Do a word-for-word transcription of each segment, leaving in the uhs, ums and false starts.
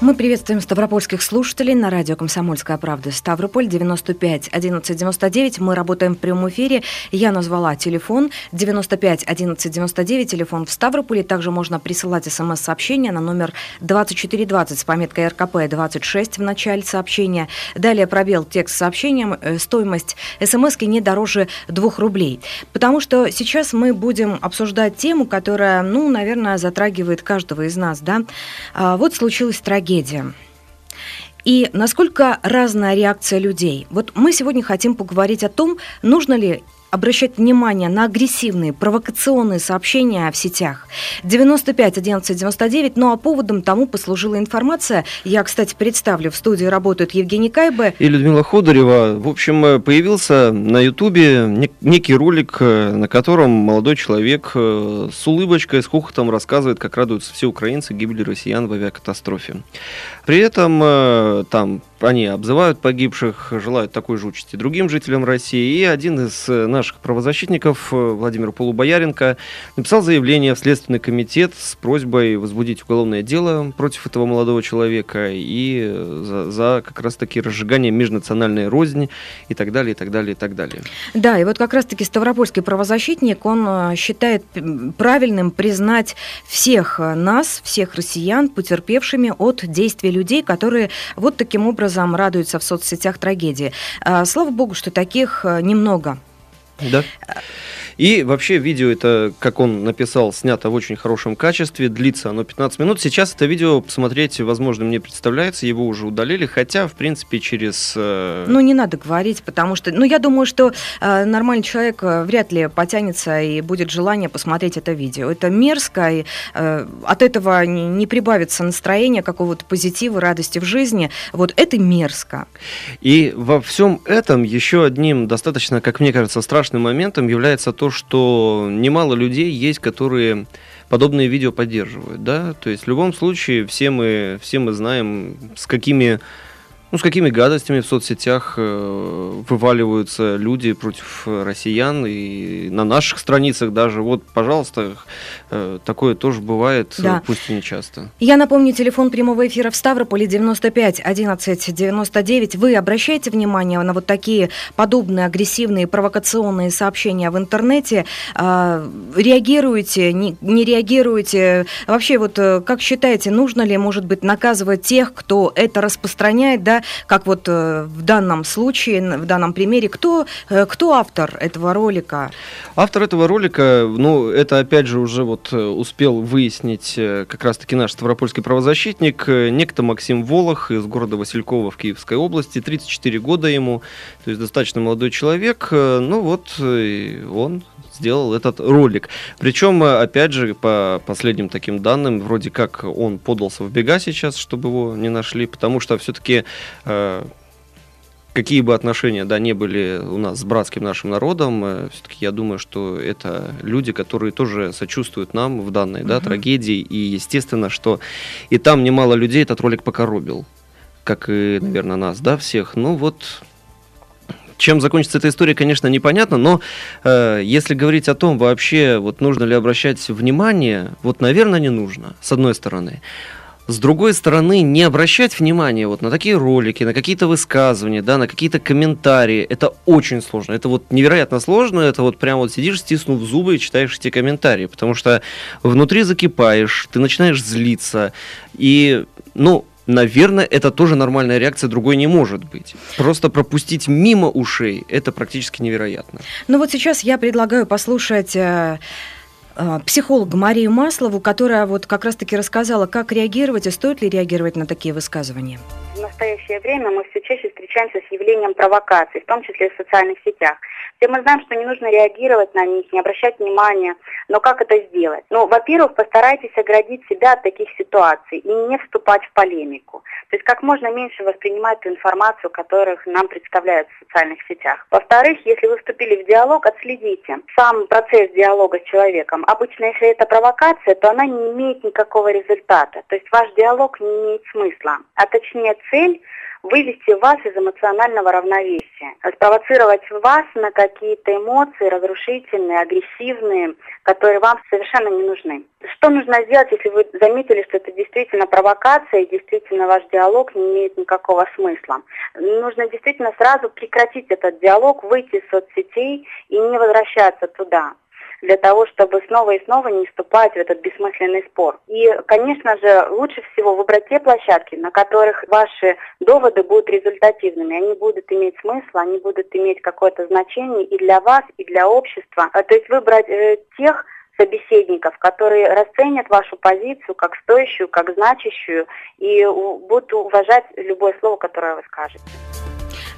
Мы приветствуем ставропольских слушателей на радио «Комсомольская правда». Ставрополь, девяносто пять одиннадцать девяносто девять. Мы работаем в прямом эфире. Я назвала телефон девяносто пять одиннадцать девяносто девять, телефон в Ставрополе. Также можно присылать смс-сообщение на номер двадцать четыре двадцать с пометкой эр ка пэ двадцать шесть в начале сообщения. Далее пробел текст с сообщением. Стоимость смс-ки не дороже двух рублей. Потому что сейчас мы будем обсуждать тему, которая, ну, наверное, затрагивает каждого из нас, да? Вот случилась трагедия. И насколько разная реакция людей. Вот мы сегодня хотим поговорить о том, нужно ли обращать внимание на агрессивные, провокационные сообщения в сетях. девяносто пять одиннадцать девяносто девять, ну а поводом тому послужила информация. Я, кстати, представлю, в студии работают Евгений Кайбе и Людмила Ходорева. В общем, появился на Ютубе некий ролик, на котором молодой человек с улыбочкой, с хохотом рассказывает, как радуются все украинцы гибели россиян в авиакатастрофе. При этом там они обзывают погибших, желают такой же участи другим жителям России. И один из наших правозащитников, Владимир Полубояренко, написал заявление в Следственный комитет с просьбой возбудить уголовное дело против этого молодого человека и за, за как раз-таки разжигание межнациональной розни и так далее, и так далее, и так далее. Да, и вот как раз-таки ставропольский правозащитник, он считает правильным признать всех нас, всех россиян, потерпевшими от действий людей, которые вот таким образом радуются в соцсетях трагедии. Слава богу, что таких немного. Да. И вообще видео это, как он написал, снято в очень хорошем качестве. Длится оно пятнадцать минут. Сейчас это видео посмотреть возможным не представляется. Его уже удалили, хотя, в принципе, через... Ну, не надо говорить, потому что... Ну, я думаю, что э, нормальный человек вряд ли потянется и будет желание посмотреть это видео. Это мерзко, и э, от этого не, не прибавится настроение какого-то позитива, радости в жизни. Вот это мерзко. И во всем этом еще одним достаточно, как мне кажется, страшным моментом является то, то, что немало людей есть, которые подобные видео поддерживают, да, то есть в любом случае все мы, все мы знаем, с какими, ну, с какими гадостями в соцсетях вываливаются люди против россиян, и на наших страницах даже, вот, пожалуйста, такое тоже бывает, да. Пусть и не часто. Я напомню, телефон прямого эфира в Ставрополе девяносто пять одиннадцать девяносто девять. Вы обращаете внимание на вот такие подобные агрессивные, провокационные сообщения в интернете? Реагируете, не, не реагируете? Вообще, вот как считаете, нужно ли, может быть, наказывать тех, кто это распространяет, да? Как вот в данном случае, в данном примере, кто, кто автор этого ролика? Автор этого ролика, ну, это опять же уже вот успел выяснить как раз-таки наш ставропольский правозащитник, некто Максим Волох из города Василькова в Киевской области, тридцать четыре года ему, то есть достаточно молодой человек, ну вот он сделал этот ролик. Причем, опять же, по последним таким данным, вроде как он подался в бега сейчас, чтобы его не нашли, потому что все-таки... Э- Какие бы отношения, да, не были у нас с братским нашим народом, все-таки я думаю, что это люди, которые тоже сочувствуют нам в данной, да, угу. трагедии. И естественно, что и там немало людей этот ролик покоробил, как и, наверное, нас, да, всех. Ну вот, чем закончится эта история, конечно, непонятно, но э, если говорить о том, вообще, вот нужно ли обращать внимание, вот, наверное, не нужно, с одной стороны. С другой стороны, не обращать внимания вот на такие ролики, на какие-то высказывания, да, на какие-то комментарии, это очень сложно, это вот невероятно сложно, это вот прям вот сидишь, стиснув зубы и читаешь эти комментарии, потому что внутри закипаешь, ты начинаешь злиться, и, ну... Наверное, это тоже нормальная реакция, другой не может быть. Просто пропустить мимо ушей – это практически невероятно. Ну вот сейчас я предлагаю послушать... психолога Марию Маслову, которая вот как раз-таки рассказала, как реагировать и стоит ли реагировать на такие высказывания. В настоящее время мы все чаще встречаемся с явлением провокаций, в том числе и в социальных сетях. Все мы знаем, что не нужно реагировать на них, не обращать внимания, но как это сделать? Ну, во-первых, постарайтесь оградить себя от таких ситуаций и не вступать в полемику. То есть как можно меньше воспринимать ту информацию, которую нам представляют в социальных сетях. Во-вторых, если вы вступили в диалог, отследите сам процесс диалога с человеком. Обычно, если это провокация, то она не имеет никакого результата. То есть ваш диалог не имеет смысла, а точнее цель вывести вас из эмоционального равновесия, спровоцировать вас на какие-то эмоции разрушительные, агрессивные, которые вам совершенно не нужны. Что нужно сделать, если вы заметили, что это действительно провокация и действительно ваш диалог не имеет никакого смысла? Нужно действительно сразу прекратить этот диалог, выйти из соцсетей и не возвращаться туда, для того, чтобы снова и снова не вступать в этот бессмысленный спор. И, конечно же, лучше всего выбрать те площадки, на которых ваши доводы будут результативными, они будут иметь смысл, они будут иметь какое-то значение и для вас, и для общества. То есть выбрать э, тех собеседников, которые расценят вашу позицию как стоящую, как значащую, и будут уважать любое слово, которое вы скажете.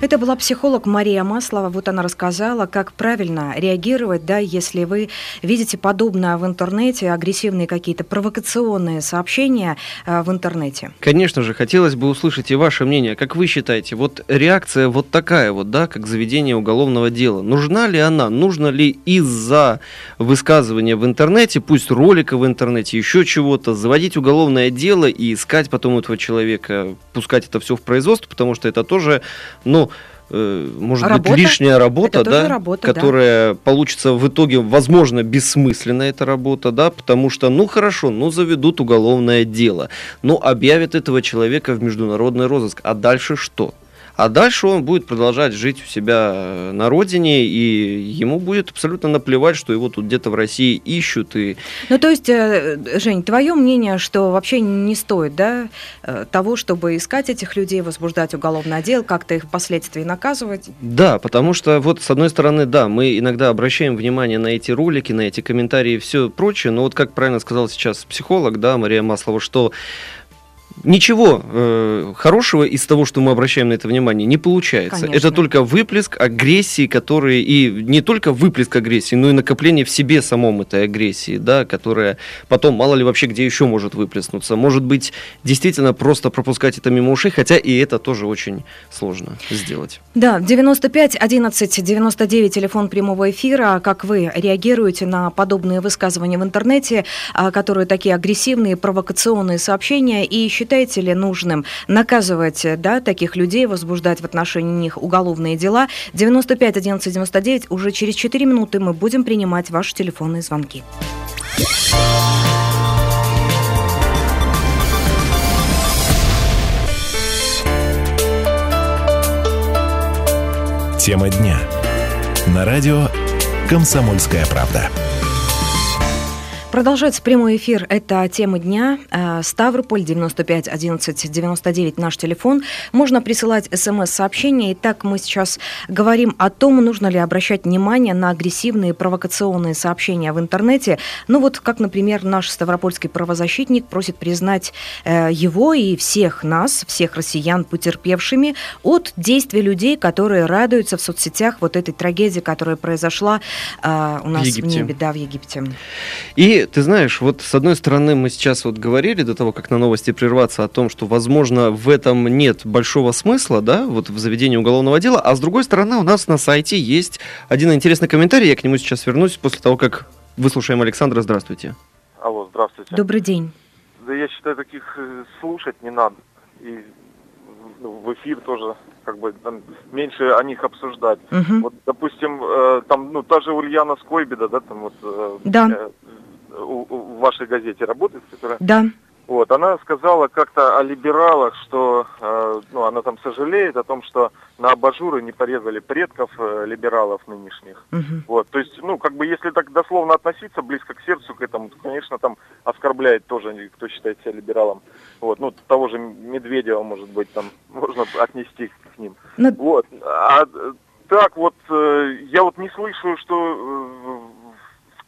Это была психолог Мария Маслова. Вот она рассказала, как правильно реагировать, да, если вы видите подобное в интернете, агрессивные какие-то провокационные сообщения э, в интернете. Конечно же, хотелось бы услышать и ваше мнение. Как вы считаете, вот реакция вот такая вот, да, как заведение уголовного дела, нужна ли она? Нужно ли из-за высказывания в интернете, пусть ролика в интернете, еще чего-то, заводить уголовное дело и искать потом этого человека, пускать это все в производство, потому что это тоже, ну, может работа, быть, лишняя работа, да, работа, которая да. получится в итоге, возможно, бессмысленная эта работа, да, потому что, ну хорошо, ну заведут уголовное дело, ну объявят этого человека в международный розыск, а дальше что? А дальше он будет продолжать жить у себя на родине, и ему будет абсолютно наплевать, что его тут где-то в России ищут. И... Ну, то есть, Жень, твое мнение, что вообще не стоит, да, того, чтобы искать этих людей, возбуждать уголовное дело, как-то их впоследствии наказывать? Да, потому что, вот, с одной стороны, да, мы иногда обращаем внимание на эти ролики, на эти комментарии и все прочее, но вот, как правильно сказал сейчас психолог, да, Мария Маслова, что... Ничего э, хорошего из того, что мы обращаем на это внимание, не получается. Конечно. Это только выплеск агрессии, которые и не только выплеск агрессии, но и накопление в себе самом этой агрессии, да, которая потом, мало ли вообще, где еще может выплеснуться. Может быть, действительно просто пропускать это мимо ушей, хотя и это тоже очень сложно сделать. Да, девяносто пять одиннадцать девяносто девять, телефон прямого эфира. Как вы реагируете на подобные высказывания в интернете, которые такие агрессивные, провокационные сообщения, и считаете, Считаете ли нужным наказывать, да, таких людей, возбуждать в отношении них уголовные дела? девяносто пять одиннадцать девяносто девять. Уже через четыре минуты мы будем принимать ваши телефонные звонки. Тема дня. На радио «Комсомольская правда». Продолжается прямой эфир. Это тема дня. Ставрополь, девяносто пять одиннадцать девяносто девять, наш телефон. Можно присылать смс-сообщения. Итак, мы сейчас говорим о том, нужно ли обращать внимание на агрессивные провокационные сообщения в интернете. Ну вот, как, например, наш ставропольский правозащитник просит признать его и всех нас, всех россиян, потерпевшими от действий людей, которые радуются в соцсетях вот этой трагедии, которая произошла у нас в небе, да, в Египте. И ты знаешь, вот с одной стороны мы сейчас вот говорили до того, как на новости прерваться, о том, что, возможно, в этом нет большого смысла, да, вот в заведении уголовного дела, а с другой стороны у нас на сайте есть один интересный комментарий, я к нему сейчас вернусь после того, как выслушаем Александра. Здравствуйте. Алло, здравствуйте. Добрый день. Да я считаю, таких слушать не надо, и в эфир тоже, как бы, там, меньше о них обсуждать. Угу. Вот, допустим, э, там, ну, та же Ульяна Скобеда, да, там вот... Э, да. Э, в вашей газете работает, которая... Да. Вот, она сказала как-то о либералах, что, э, ну, она там сожалеет о том, что на абажуры не порезали предков э, либералов нынешних. Угу. Вот, то есть, ну, как бы, если так дословно относиться близко к сердцу к этому, то, конечно, там оскорбляет тоже, кто считает себя либералом. Вот, ну, того же Медведева, может быть, там можно отнести к ним. Но... Вот, а так вот, э, я вот не слышу, что... Э,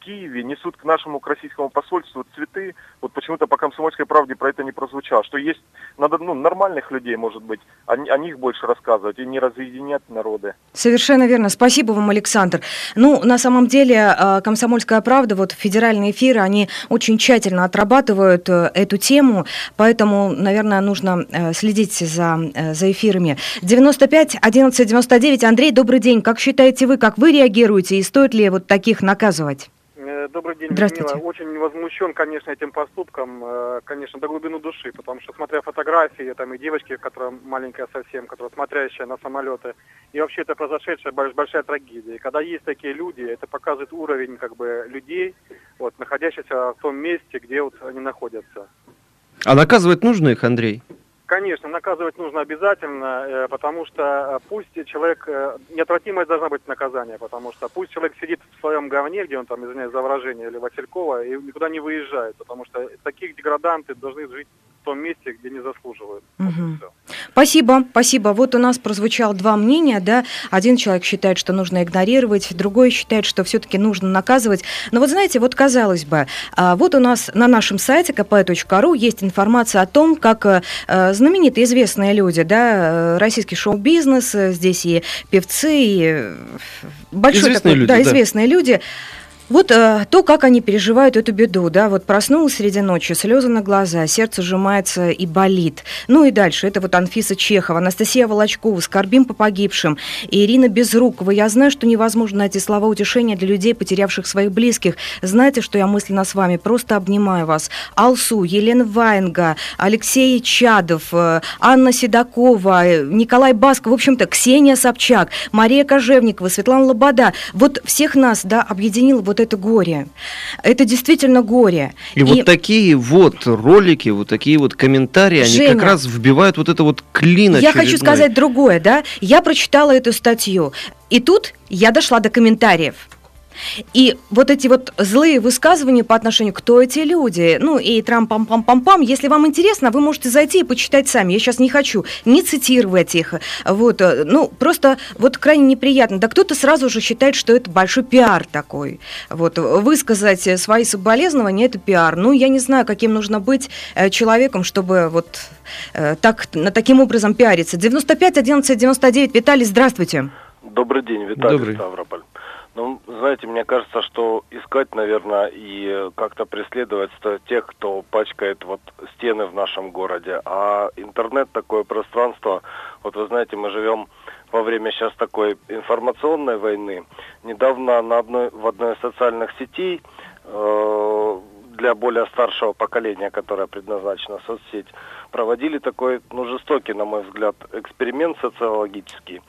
Киеве несут к нашему к российскому посольству цветы, вот почему-то по «Комсомольской правде» про это не прозвучало, что есть, надо, ну, нормальных людей, может быть, о, о них больше рассказывать и не разъединять народы. Совершенно верно. Спасибо вам, Александр. Ну, на самом деле, «Комсомольская правда», вот федеральные эфиры, они очень тщательно отрабатывают эту тему, поэтому, наверное, нужно следить за, за эфирами. девяносто пять одиннадцать девяносто девять. Андрей, добрый день. Как считаете вы, как вы реагируете и стоит ли вот таких наказывать? Добрый день, Людмила. Очень возмущен, конечно, этим поступком, конечно, до глубины души, потому что, смотря фотографии, там и девочки, которая маленькая совсем, которая смотрящая на самолеты, и вообще это произошедшая большая трагедия. И когда есть такие люди, это показывает уровень как бы людей, вот, находящихся в том месте, где вот они находятся. А наказывать нужно их, Андрей? Конечно, наказывать нужно обязательно, потому что пусть человек, неотвратимость должна быть наказание, потому что пусть человек сидит в своем говне, где он там, извиняюсь за выражение, или Василькова, и никуда не выезжает, потому что таких деграданты должны жить в том месте, где не заслуживают. Угу. Спасибо, спасибо. Вот у нас прозвучало два мнения, да, один человек считает, что нужно игнорировать, другой считает, что все-таки нужно наказывать. Но вот знаете, вот казалось бы, вот у нас на нашем сайте ка пэ точка ру есть информация о том, как знаменитые, известные люди, да, российский шоу-бизнес, здесь и певцы, и большой известные такой, люди, да, известные да. люди. Вот э, то, как они переживают эту беду, да, вот проснулась среди ночи, слезы на глаза, сердце сжимается и болит. Ну и дальше, это вот Анфиса Чехова, Анастасия Волочкова, скорбим по погибшим, Ирина Безрукова. Я знаю, что невозможно найти слова утешения для людей, потерявших своих близких. Знаете, что я мысленно с вами, просто обнимаю вас. Алсу, Елена Ваенга, Алексей Чадов, Анна Седокова, Николай Басков, в общем-то, Ксения Собчак, Мария Кожевникова, Светлана Лобода. Вот всех нас, да, объединил вот это горе. Это действительно горе. И, и вот такие вот ролики, вот такие вот комментарии, Женя, они как раз вбивают вот это вот клин очередной. Я хочу сказать другое, да? Я прочитала эту статью, и тут я дошла до комментариев. И вот эти вот злые высказывания по отношению, кто эти люди, ну и трам-пам-пам-пам-пам, если вам интересно, вы можете зайти и почитать сами, я сейчас не хочу не цитировать их, вот, ну просто вот крайне неприятно, да кто-то сразу же считает, что это большой пиар такой, вот, высказать свои соболезнования, это пиар, ну я не знаю, каким нужно быть человеком, чтобы вот так, таким образом пиариться. девяносто пять одиннадцать девяносто девять, Виталий, здравствуйте. Добрый день, Виталий. Добрый. Ставрополь. Ну, знаете, мне кажется, что искать, наверное, и как-то преследовать тех, кто пачкает вот стены в нашем городе. А интернет, такое пространство, вот вы знаете, мы живем во время сейчас такой информационной войны. Недавно на одной, в одной из социальных сетей, э, для более старшего поколения, которое предназначено соцсеть, проводили такой, ну, жестокий, на мой взгляд, эксперимент социологический.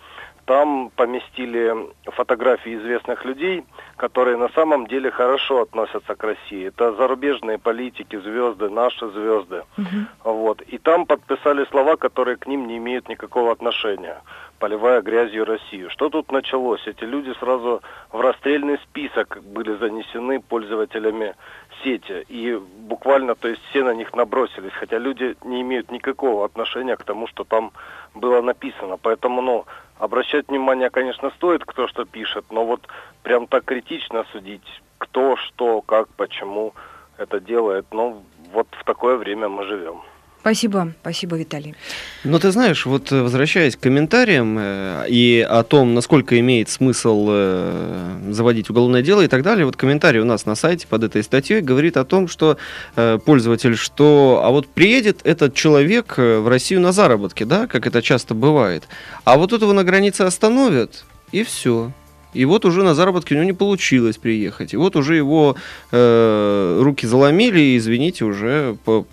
Там поместили фотографии известных людей, которые на самом деле хорошо относятся к России. Это зарубежные политики, звезды, наши звезды. Uh-huh. Вот. И там подписали слова, которые к ним не имеют никакого отношения, поливая грязью Россию. Что тут началось? Эти люди сразу в расстрельный список были занесены пользователями сети. И буквально, то есть, все на них набросились, хотя люди не имеют никакого отношения к тому, что там было написано. Поэтому, ну, обращать внимание, конечно, стоит, кто что пишет, но вот прям так критично судить, кто, что, как, почему это делает. Ну, вот в такое время мы живем. Спасибо, спасибо, Виталий. Но ты знаешь, вот возвращаясь к комментариям э, и о том, насколько имеет смысл э, заводить уголовное дело и так далее, вот комментарий у нас на сайте под этой статьей говорит о том, что э, пользователь, что а вот приедет этот человек в Россию на заработки, да, как это часто бывает, а вот этого на границе остановят, и все. И вот уже на заработки у него не получилось приехать, и вот уже его э, руки заломили, и, извините, уже по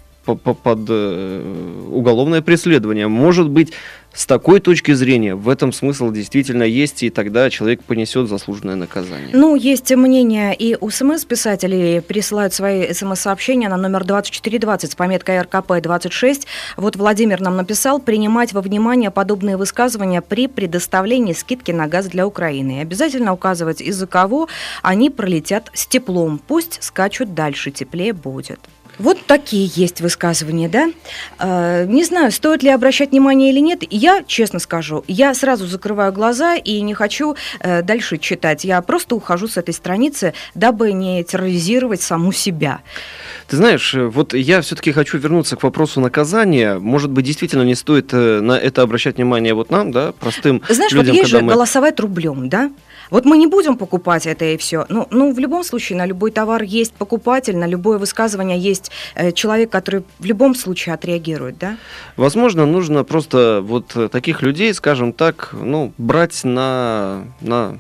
под уголовное преследование. Может быть, с такой точки зрения в этом смысл действительно есть, и тогда человек понесет заслуженное наказание. Ну, есть мнение и у СМС-писателей, присылают свои СМС-сообщения на номер двадцать четыре двадцать с пометкой эр ка пэ двадцать шесть. Вот Владимир нам написал: принимать во внимание подобные высказывания при предоставлении скидки на газ для Украины. И обязательно указывать, из-за кого они пролетят с теплом. Пусть скачут дальше, теплее будет. Вот такие есть высказывания, да? Э, не знаю, стоит ли обращать внимание или нет. Я, честно скажу, я сразу закрываю глаза и не хочу э, дальше читать. Я просто ухожу с этой страницы, дабы не терроризировать саму себя. Ты знаешь, вот я все-таки хочу вернуться к вопросу наказания. Может быть, действительно не стоит на это обращать внимание вот нам, да, простым знаешь, людям. Знаешь, вот есть же мы... голосовать рублем, да? Вот мы не будем покупать это и все. Ну, ну, в любом случае, на любой товар есть покупатель, на любое высказывание есть э, человек, который в любом случае отреагирует, да? Возможно, нужно просто вот таких людей, скажем так, ну, брать на... на...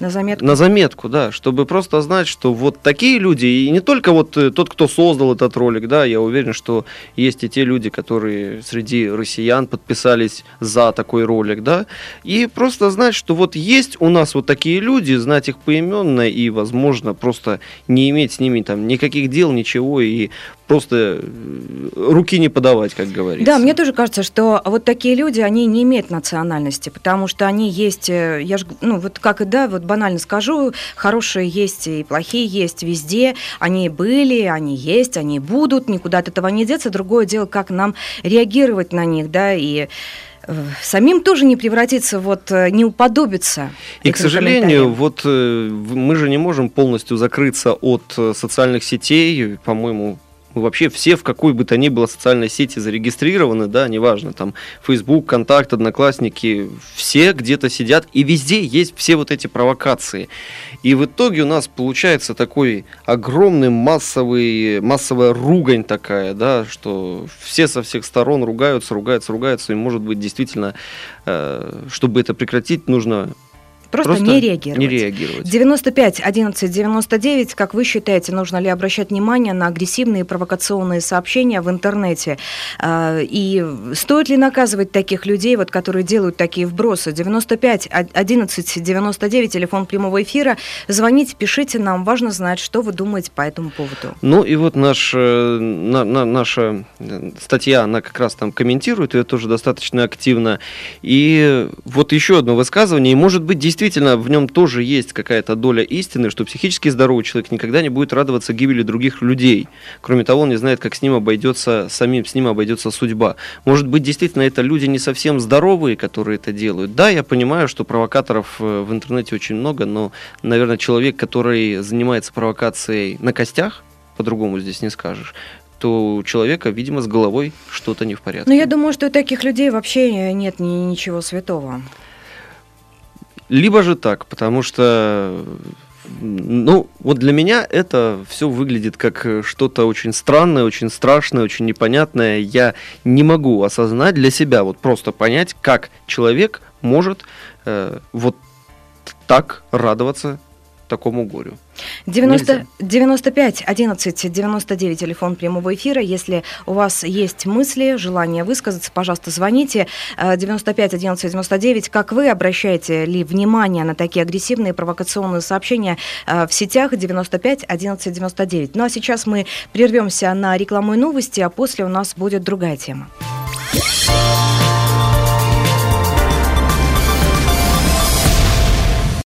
На заметку. На заметку, да, чтобы просто знать, что вот такие люди, и не только вот тот, кто создал этот ролик, да, я уверен, что есть и те люди, которые среди россиян подписались за такой ролик, да, и просто знать, что вот есть у нас вот такие люди, знать их поименно и, возможно, просто не иметь с ними там никаких дел, ничего, и просто руки не подавать, как говорится. Да, мне тоже кажется, что вот такие люди, они не имеют национальности, потому что они есть, я же, ну, вот как и да, вот банально скажу, хорошие есть и плохие есть везде, они были, они есть, они будут, никуда от этого не деться, другое дело, как нам реагировать на них, да, и самим тоже не превратиться, вот, не уподобиться. И, к сожалению, вот мы же не можем полностью закрыться от социальных сетей, по-моему, вообще все в какой бы то ни было социальной сети зарегистрированы, да, неважно, там Facebook, ВКонтакте, Одноклассники, все где-то сидят, и везде есть все вот эти провокации. И в итоге у нас получается такой огромный массовый, массовая ругань такая, да, что все со всех сторон ругаются, ругаются, ругаются, и, может быть, действительно, чтобы это прекратить, нужно... Просто, Просто не реагировать. Не реагировать. девяносто пять одиннадцать девяносто девять. Как вы считаете, нужно ли обращать внимание на агрессивные и провокационные сообщения в интернете? И стоит ли наказывать таких людей, вот, которые делают такие вбросы? девяносто пять одиннадцать девяносто девять, телефон прямого эфира. Звоните, пишите, нам важно знать, что вы думаете по этому поводу. Ну и вот наш, на, на, наша статья, она как раз там комментирует, ее тоже достаточно активно. И вот еще одно высказывание, и может быть действительно Действительно, в нем тоже есть какая-то доля истины, что психически здоровый человек никогда не будет радоваться гибели других людей. Кроме того, он не знает, как с ним обойдется, самим с ним обойдется судьба. Может быть, действительно, это люди не совсем здоровые, которые это делают. Да, я понимаю, что провокаторов в интернете очень много, но, наверное, человек, который занимается провокацией на костях, по-другому здесь не скажешь, то у человека, видимо, с головой что-то не в порядке. Но я думаю, что у таких людей вообще нет ничего святого. Либо же так, потому что, ну, вот для меня это все выглядит как что-то очень странное, очень страшное, очень непонятное. Я не могу осознать для себя, вот просто понять, как человек может э, вот так радоваться такому горю. девяносто, девяносто пять одиннадцать девяносто девять, телефон прямого эфира. Если у вас есть мысли, желание высказаться, пожалуйста, звоните. девяносто пять одиннадцать девяносто девять. Как вы обращаете ли внимание на такие агрессивные провокационные сообщения в сетях? девяносто пять одиннадцать девяносто девять. Ну а сейчас мы прервемся на рекламу и новости, а после у нас будет другая тема.